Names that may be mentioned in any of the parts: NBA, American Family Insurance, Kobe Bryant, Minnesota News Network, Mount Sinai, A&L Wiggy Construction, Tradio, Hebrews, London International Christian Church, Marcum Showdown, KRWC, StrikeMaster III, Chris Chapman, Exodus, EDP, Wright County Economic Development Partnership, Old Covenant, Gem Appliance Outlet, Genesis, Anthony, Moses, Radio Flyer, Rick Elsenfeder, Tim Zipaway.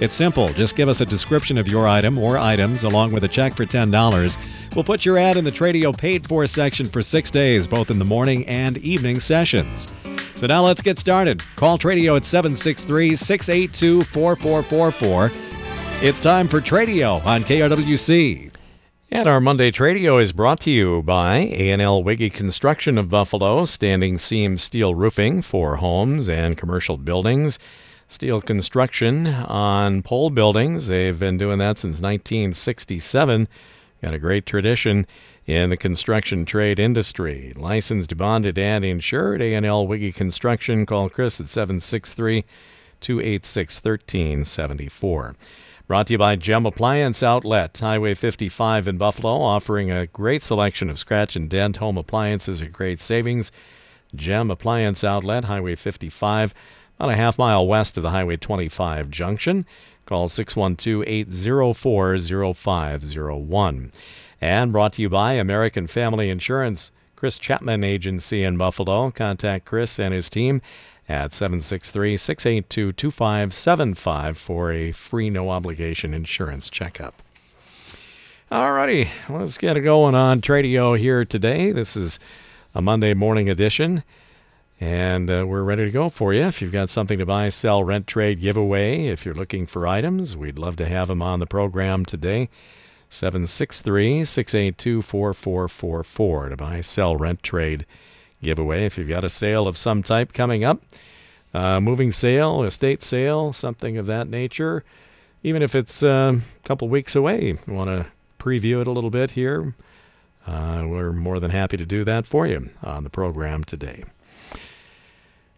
It's simple. Just give us a description of your item or items along with a check for $10. We'll put your ad in the Tradio Paid For section for 6 days, both in the morning and evening sessions. So now let's get started. Call Tradio at 763-682-4444. It's time for Tradio on KRWC. And our Monday Tradio is brought to you by A&L Wiggy Construction of Buffalo, standing seam steel roofing for homes and commercial buildings. Steel construction on pole buildings. They've been doing that since 1967. Got a great tradition in the construction trade industry. Licensed, bonded, and insured. A&L Wiggy Construction. Call Chris at 763-286-1374. Brought to you by Gem Appliance Outlet, Highway 55 in Buffalo, offering a great selection of scratch and dent home appliances at great savings. Gem Appliance Outlet, Highway 55. About a half mile west of the Highway 25 junction. Call 612-804-0501. And brought to you by American Family Insurance, Chris Chapman Agency in Buffalo. Contact Chris and his team at 763-682-2575 for a free no-obligation insurance checkup. All righty, let's get it going on Tradio here today. This is a Monday morning edition. And we're ready to go for you. If you've got something to buy, sell, rent, trade, giveaway, if you're looking for items, we'd love to have them on the program today. 763-682-4444 to buy, sell, rent, trade, giveaway. If you've got a sale of some type coming up, moving sale, estate sale, something of that nature, even if it's a couple weeks away, you want to preview it a little bit here, we're more than happy to do that for you on the program today.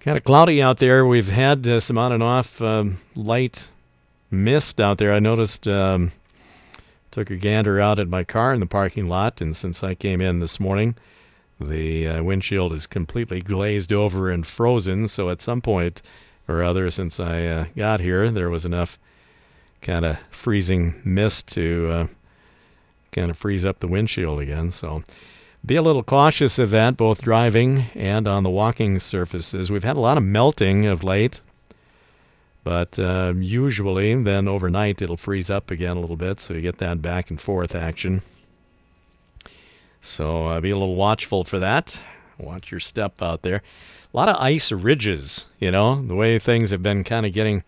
Kind of cloudy out there. We've had some on and off light mist out there. I noticed, took a gander out at my car in the parking lot, and since I came in this morning, the windshield is completely glazed over and frozen, so at some point or other since I got here, there was enough kind of freezing mist to kind of freeze up the windshield again, so be a little cautious of that, both driving and on the walking surfaces. We've had a lot of melting of late, but usually then overnight it'll freeze up again a little bit, so you get that back and forth action. So be a little watchful for that. Watch your step out there. A lot of ice ridges, you know, the way things have been kind of getting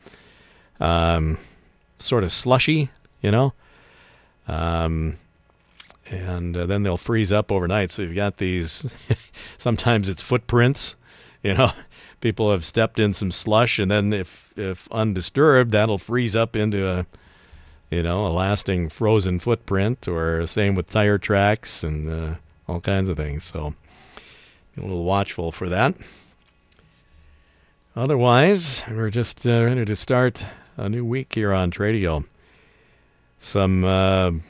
sort of slushy, you know. And then they'll freeze up overnight. So you've got these, sometimes it's footprints, you know, people have stepped in some slush, and then if undisturbed, that'll freeze up into a, you know, a lasting frozen footprint, or same with tire tracks and all kinds of things. So be a little watchful for that. Otherwise, we're just ready to start a new week here on Tradio. Some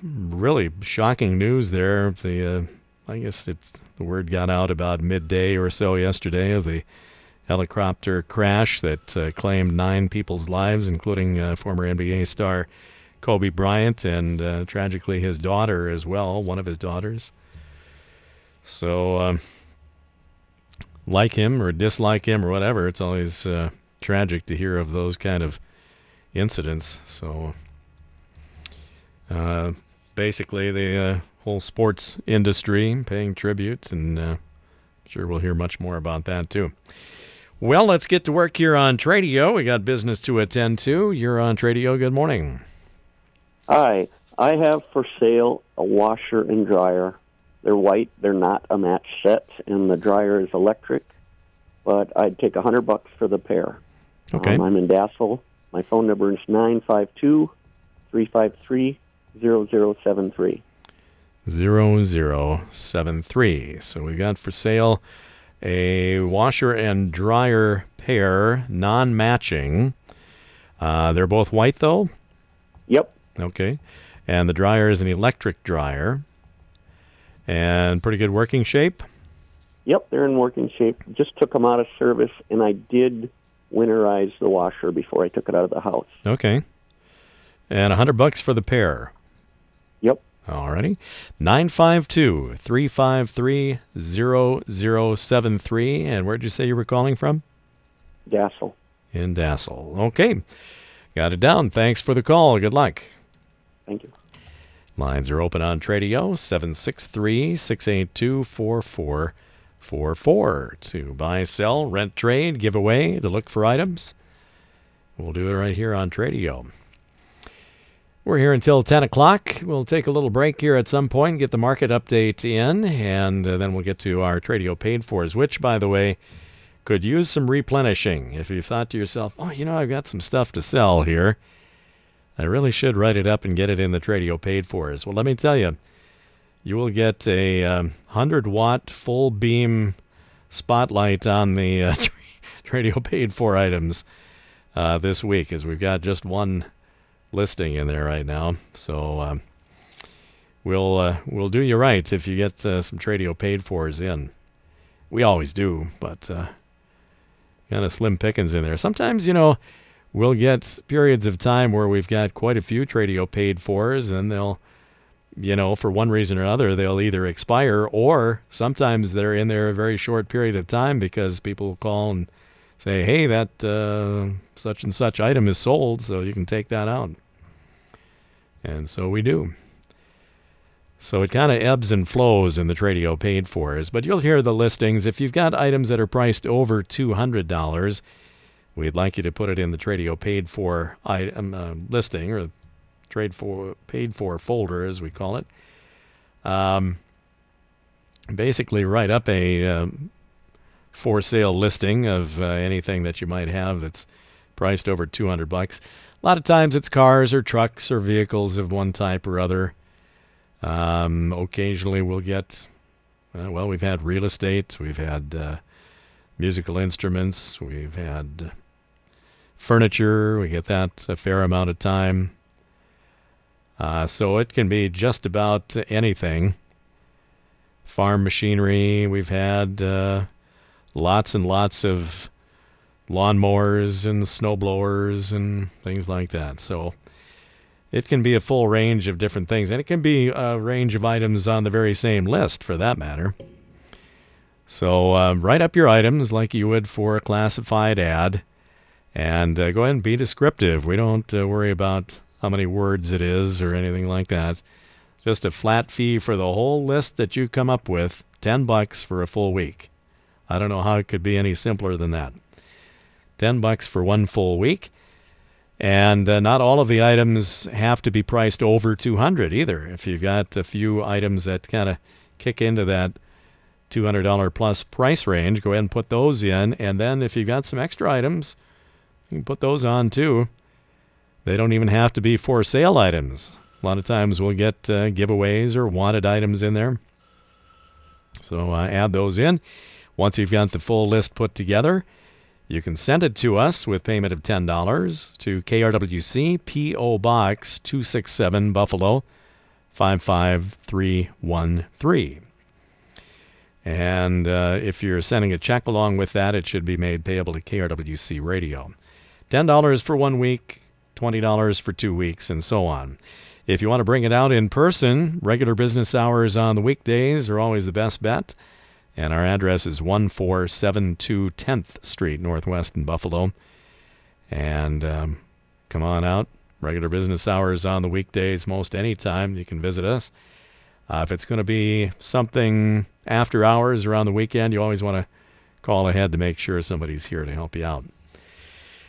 really shocking news there. The I guess it's the word got out about midday or so yesterday of the helicopter crash that claimed 9 people's lives, including former NBA star Kobe Bryant and tragically his daughter as well, one of his daughters. So like him or dislike him or whatever, it's always tragic to hear of those kind of incidents. So basically the whole sports industry paying tribute, and I'm sure we'll hear much more about that too. Well, let's get to work here on Tradio. We got business to attend to. You're on Tradio. Good morning. Hi. I have for sale a washer and dryer. They're white. They're not a match set, and the dryer is electric, but I'd take $100 for the pair. Okay. I'm in Dassel. My phone number is 952-353 0073. 0073. So we got for sale a washer and dryer pair, non-matching. They're both white, though? Yep. Okay. And the dryer is an electric dryer. And pretty good working shape? Yep, they're in working shape. Just took them out of service, and I did winterize the washer before I took it out of the house. Okay. And $100 for the pair. Yep. All righty. 952-353-0073. And where did you say you were calling from? Dassel. In Dassel. Okay. Got it down. Thanks for the call. Good luck. Thank you. Lines are open on Tradio, 763-682-4444. To buy, sell, rent, trade, give away, to look for items. We'll do it right here on Tradio. We're here until 10 o'clock. We'll take a little break here at some point, get the market update in, and then we'll get to our Tradio Paid Fors, which, by the way, could use some replenishing. If you thought to yourself, oh, you know, I've got some stuff to sell here, I really should write it up and get it in the Tradio Paid Fors. Well, let me tell you, you will get a 100-watt full-beam spotlight on the Tradio Paid For items this week, as we've got just one listing in there right now. So we'll do you right if you get some Tradio Paid Fors in. We always do, but kind of slim pickings in there. Sometimes, you know, we'll get periods of time where we've got quite a few Tradio Paid Fors, and they'll, you know, for one reason or another, they'll either expire, or sometimes they're in there a very short period of time because people call and say, hey, that such and such item is sold, so you can take that out. And so we do. So it kind of ebbs and flows in the Tradio Paid Fors, but you'll hear the listings. If you've got items that are priced over $200, we'd like you to put it in the Tradio Paid For item listing, or Paid For folder, as we call it. Basically, write up a for sale listing of anything that you might have that's priced over $200. A lot of times it's cars or trucks or vehicles of one type or other. Occasionally we'll get, well, we've had real estate, we've had musical instruments, we've had furniture. We get that a fair amount of time. So it can be just about anything. Farm machinery, we've had lots and lots of lawnmowers and snowblowers and things like that. So it can be a full range of different things, and it can be a range of items on the very same list, for that matter. So write up your items like you would for a classified ad, and go ahead and be descriptive. We don't worry about how many words it is or anything like that. Just a flat fee for the whole list that you come up with, $10 for a full week. I don't know how it could be any simpler than that. $10 for one full week. And not all of the items have to be priced over $200 either. If you've got a few items that kind of kick into that $200 plus price range, go ahead and put those in. And then if you've got some extra items, you can put those on too. They don't even have to be for sale items. A lot of times we'll get giveaways or wanted items in there. So add those in. Once you've got the full list put together, you can send it to us with payment of $10 to KRWC, P.O. Box 267, Buffalo, 55313. And if you're sending a check along with that, it should be made payable to KRWC Radio. $10 for 1 week, $20 for 2 weeks, and so on. If you want to bring it out in person, regular business hours on the weekdays are always the best bet. And our address is 1472 10th Street, Northwest in Buffalo. And come on out. Regular business hours on the weekdays, most any time you can visit us. If it's going to be something after hours or on the weekend, you always want to call ahead to make sure somebody's here to help you out.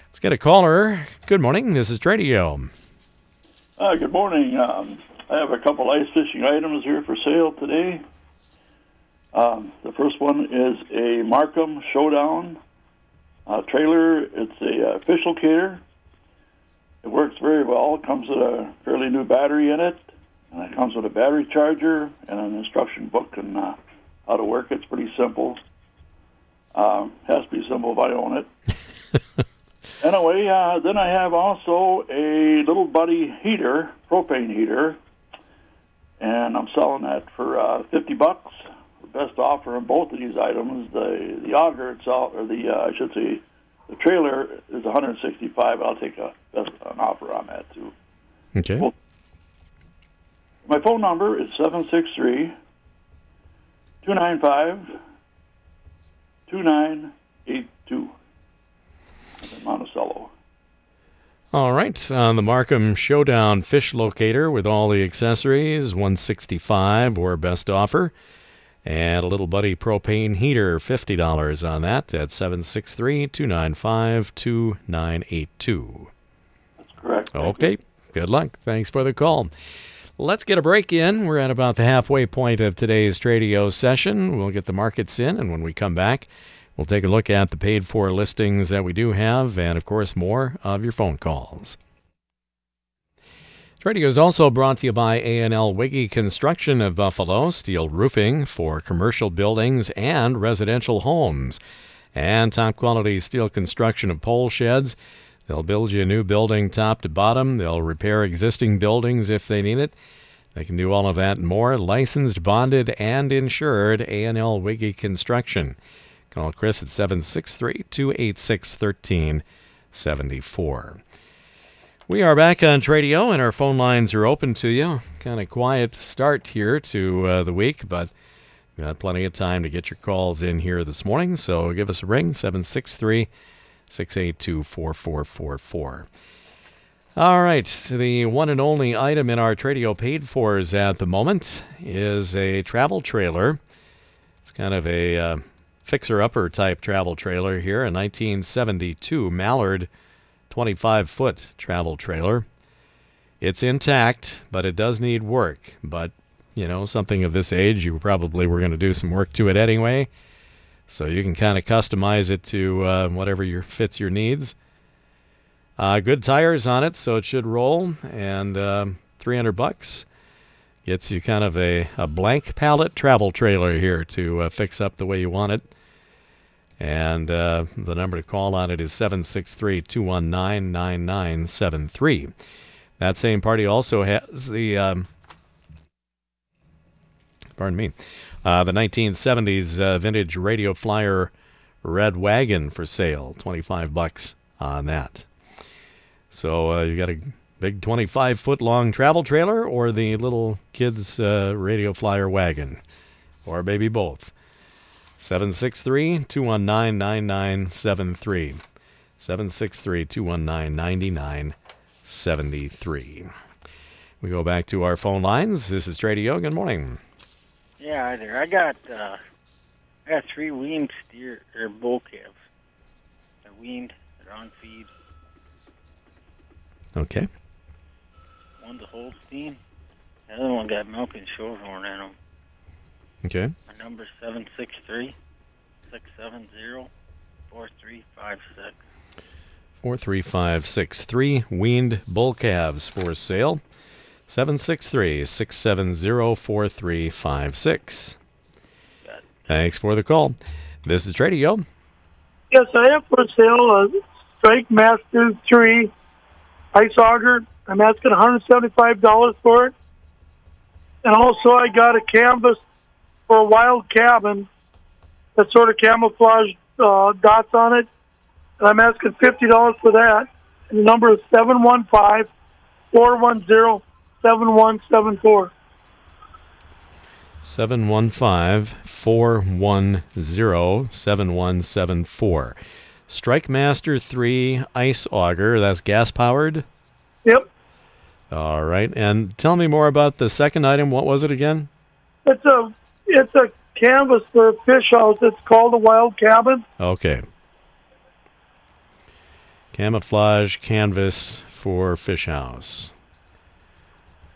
Let's get a caller. Good morning. This is Tradio. Good morning. I have a couple ice fishing items here for sale today. The first one is a Marcum Showdown trailer. It's a fish locator. It works very well. It comes with a fairly new battery in it, and it comes with a battery charger and an instruction book on how to work. It's pretty simple. Has to be simple if I own it. Anyway, then I have also a little buddy heater, propane heater. and I'm selling that for $50. The best offer on both of these items. The auger itself, or the I should say, the trailer is $165. I'll take a best an offer on that too. Okay. Well, my phone number is 763-295-2982. I'm in Monticello. All right, on the Marcum Showdown fish locator with all the accessories, $165 or best offer, and a Little Buddy propane heater, $50 on that at 763-295-2982. That's correct. Okay, good luck. Thanks for the call. Let's get a break in. We're at about the halfway point of today's Tradio session. We'll get the markets in, and when we come back, we'll take a look at the paid-for listings that we do have and, of course, more of your phone calls. Tradio is also brought to you by A&L Wiggy Construction of Buffalo, steel roofing for commercial buildings and residential homes, and top-quality steel construction of pole sheds. They'll build you a new building top to bottom. They'll repair existing buildings if they need it. They can do all of that and more. Licensed, bonded, and insured, A&L Wiggy Construction. Call Chris at 763-286-1374. We are back on Tradio, and our phone lines are open to you. Kind of quiet start here to the week, but got plenty of time to get your calls in here this morning, so give us a ring, 763-682-4444. All right, the one and only item in our Tradio paid-fors at the moment is a travel trailer. It's kind of a fixer-upper type travel trailer here, a 1972 Mallard 25-foot travel trailer. It's intact, but it does need work. But, you know, something of this age, you probably were going to do some work to it anyway. So you can kind of customize it to whatever fits your needs. Good tires on it, so it should roll. And $300 gets you kind of a blank pallet travel trailer here to fix up the way you want it. And the number to call on it is 763-219-9973. That same party also has the 1970s vintage Radio Flyer red wagon for sale, $25 on that. So you got a big 25-foot long travel trailer or the little kids' Radio Flyer wagon, or maybe both. 763-219-9973. 763-219-9973. We go back to our phone lines. This is Tradio. Good morning. Yeah, hi there. I got three weaned steer or bull calves. They're weaned. They're on feed. Okay. One's a Holstein. The other one got milk and shoehorn in them. Okay. My number's 763-670-4356. 435 6. Three weaned bull calves for sale. 763-670-4356. Thanks for the call. This is Tradio. Yes, I have for sale a StrikeMaster III ice auger. I'm asking $175 for it. And also I got a canvas for a wild cabin that sort of camouflage dots on it. And I'm asking $50 for that. And the number is 715-410-7174. 715-410-7174. StrikeMaster 3 ice auger. That's gas powered? Yep. All right. And tell me more about the second item. What was it again? It's a canvas for a fish house. It's called a wild cabin. Okay. Camouflage canvas for fish house.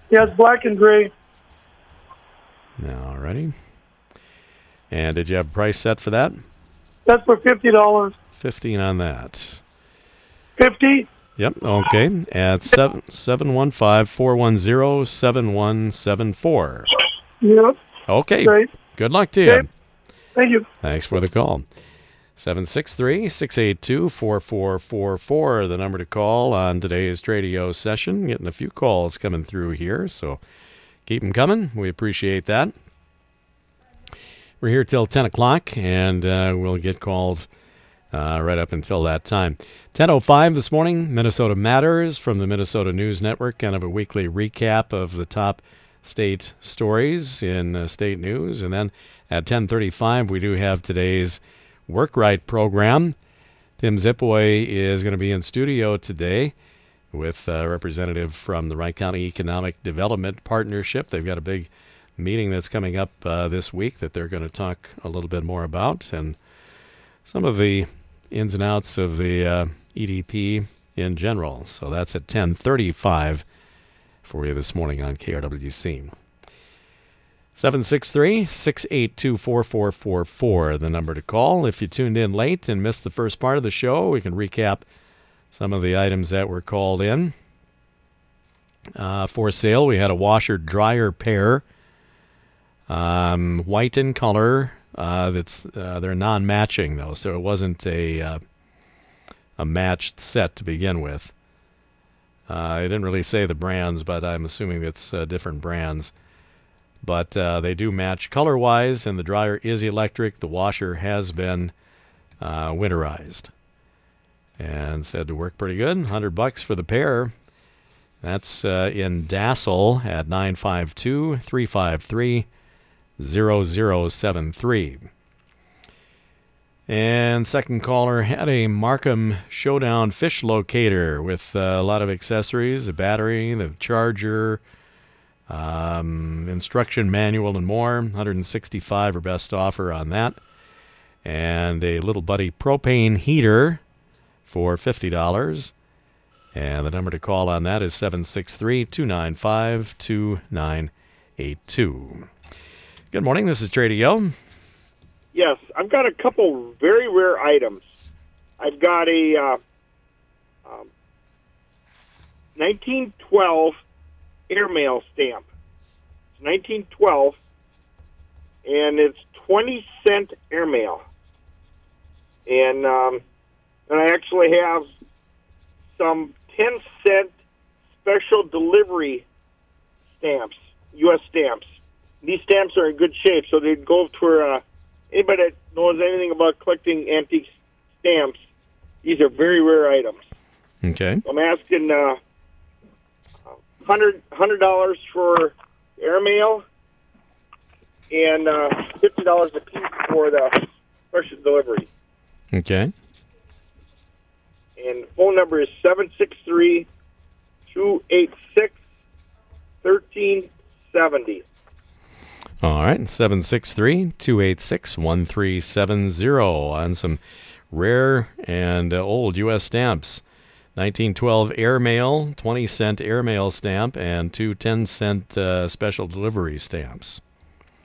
Yeah, it's black and gray. Alrighty. And did you have a price set for that? That's for $50. 15 on that. 50? Yep. Okay. At 715-410-7174. Yep. Okay. Great. Good luck to you. Okay. Thank you. Thanks for the call. 763-682-4444, the number to call on today's Tradio session. Getting a few calls coming through here, so keep them coming. We appreciate that. We're here till 10 o'clock, and we'll get calls right up until that time. 10:05 this morning, Minnesota Matters from the Minnesota News Network, kind of a weekly recap of the top state stories in state news. And then at 10:35, we do have today's Work Right program. Tim Zipaway is going to be in studio today with a representative from the Wright County Economic Development Partnership. They've got a big meeting that's coming up this week that they're going to talk a little bit more about, and some of the ins and outs of the EDP in general. So that's at 10:35 for you this morning on KRWC. 763-682-4444, the number to call. If you tuned in late and missed the first part of the show, we can recap some of the items that were called in. For sale, we had a washer-dryer pair, white in color. They're non-matching, though, so it wasn't a matched set to begin with. I didn't really say the brands, but I'm assuming it's different brands. But they do match color-wise, and the dryer is electric. The washer has been winterized and said to work pretty good. $100 for the pair. That's in Dassel at 952-353-0073. And second caller had a Marcum Showdown fish locator with a lot of accessories, a battery, the charger, instruction manual, and more. $165 or best offer on that. And a Little Buddy propane heater for $50. And the number to call on that is 763-295-2982. Good morning, this is Tradio. Yes, I've got a couple very rare items. I've got a 1912 airmail stamp. It's 1912, and it's 20-cent airmail. And I actually have some 10-cent special delivery stamps, U.S. stamps. These stamps are in good shape, so they'd go for anybody that knows anything about collecting antique stamps. These are very rare items. Okay. I'm asking $100 for airmail and $50 a piece for the special delivery. Okay. And phone number is 763-286-1370. All right, 763-286-1370 on some rare and old U.S. stamps. 1912 airmail, 20-cent airmail stamp, and two 10-cent special delivery stamps.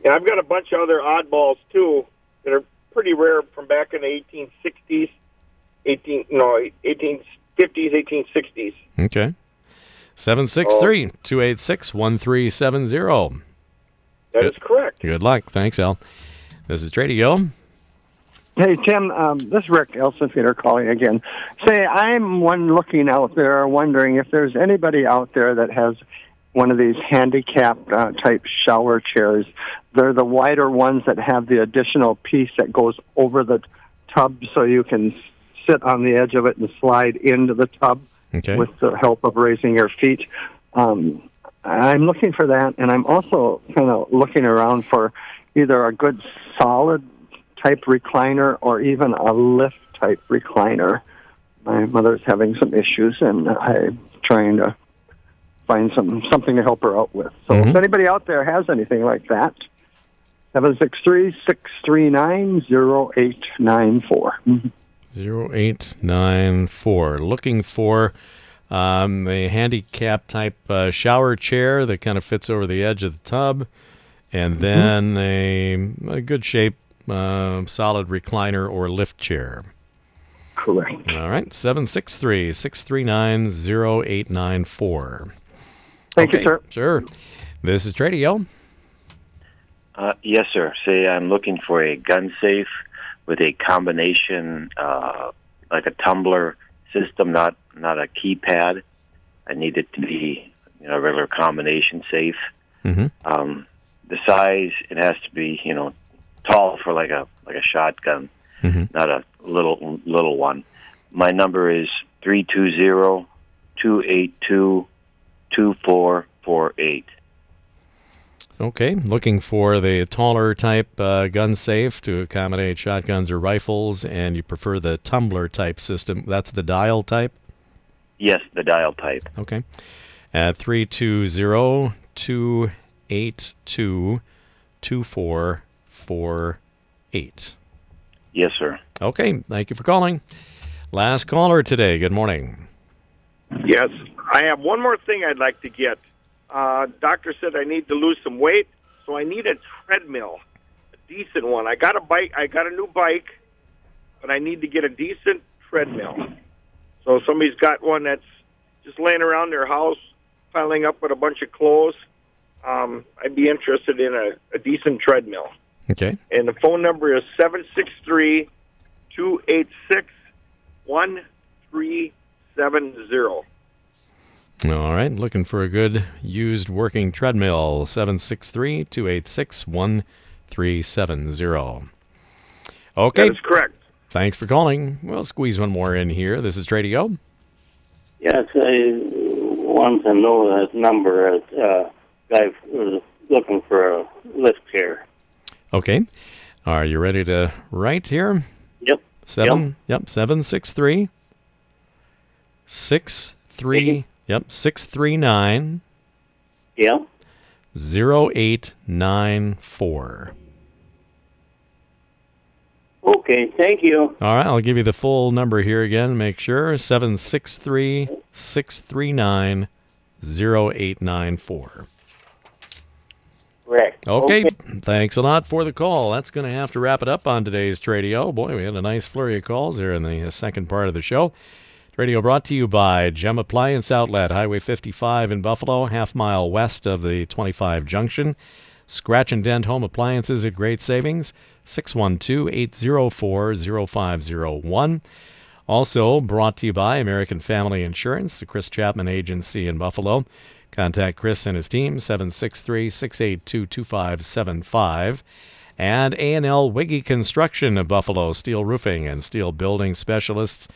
Yeah, I've got a bunch of other oddballs, too, that are pretty rare from back in the 1860s, 1850s, 1860s. Okay. 763-286-1370. That is correct. Good luck. Thanks, Al. This is Tradio. Hey, Tim. This is Rick Elsenfeder calling again. Say, I'm one looking out there wondering if there's anybody out there that has one of these handicapped type shower chairs. They're the wider ones that have the additional piece that goes over the tub so you can sit on the edge of it and slide into the tub with the help of raising your feet. I'm looking for that, and I'm also kind of looking around for either a good solid-type recliner or even a lift-type recliner. My mother's having some issues, and I'm trying to find something to help her out with. So if anybody out there has anything like that, 763-639-0894. 0894. Looking for the handicap type shower chair that kind of fits over the edge of the tub, and then a good shape solid recliner or lift chair. Correct. All right, 763-639-0894. Thank you, sir. Sure. This is Tradio. Yes, sir. Say, I'm looking for a gun safe with a combination, like a tumbler system, not a keypad. I need it to be, you know, a regular combination safe. Mm-hmm. The size, it has to be, you know, tall for like a shotgun, mm-hmm. not a little one. My number is 320-282-2448. Okay, looking for the taller type gun safe to accommodate shotguns or rifles, and you prefer the tumbler type system. That's the dial type? Yes, the dial type. Okay. 320-282-2448. Yes, sir. Okay, thank you for calling. Last caller today. Good morning. Yes, I have one more thing I'd like to get. Doctor said I need to lose some weight, so I need a treadmill, a decent one. I got a bike. I got a new bike, but I need to get a decent treadmill. So somebody's got one that's just laying around their house, piling up with a bunch of clothes. I'd be interested in a decent treadmill. Okay. And the phone number is 763-286-1370. All right, looking for a good used working treadmill, 763-286-1370. Okay. That's correct. Thanks for calling. We'll squeeze one more in here. This is Tradio. Yes, I want to know that number. I was looking for a list here. Okay. Are you ready to write here? Yep. Seven. Yep. 763-638. Yep, 639. Yep. 0894. Okay, thank you. All right, I'll give you the full number here again. Make sure 763-639-0894. Correct. Okay, thanks a lot for the call. That's going to have to wrap it up on today's Tradio. Boy, we had a nice flurry of calls here in the second part of the show. Radio brought to you by Gem Appliance Outlet, Highway 55 in Buffalo, half mile west of the 25 junction. Scratch and dent home appliances at great savings, 612-804-0501. Also brought to you by American Family Insurance, the Chris Chapman Agency in Buffalo. Contact Chris and his team, 763-682-2575. And A&L Wiggy Construction of Buffalo, steel roofing and steel building specialists.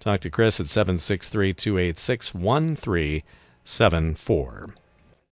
Talk to Chris at 763-286-1374.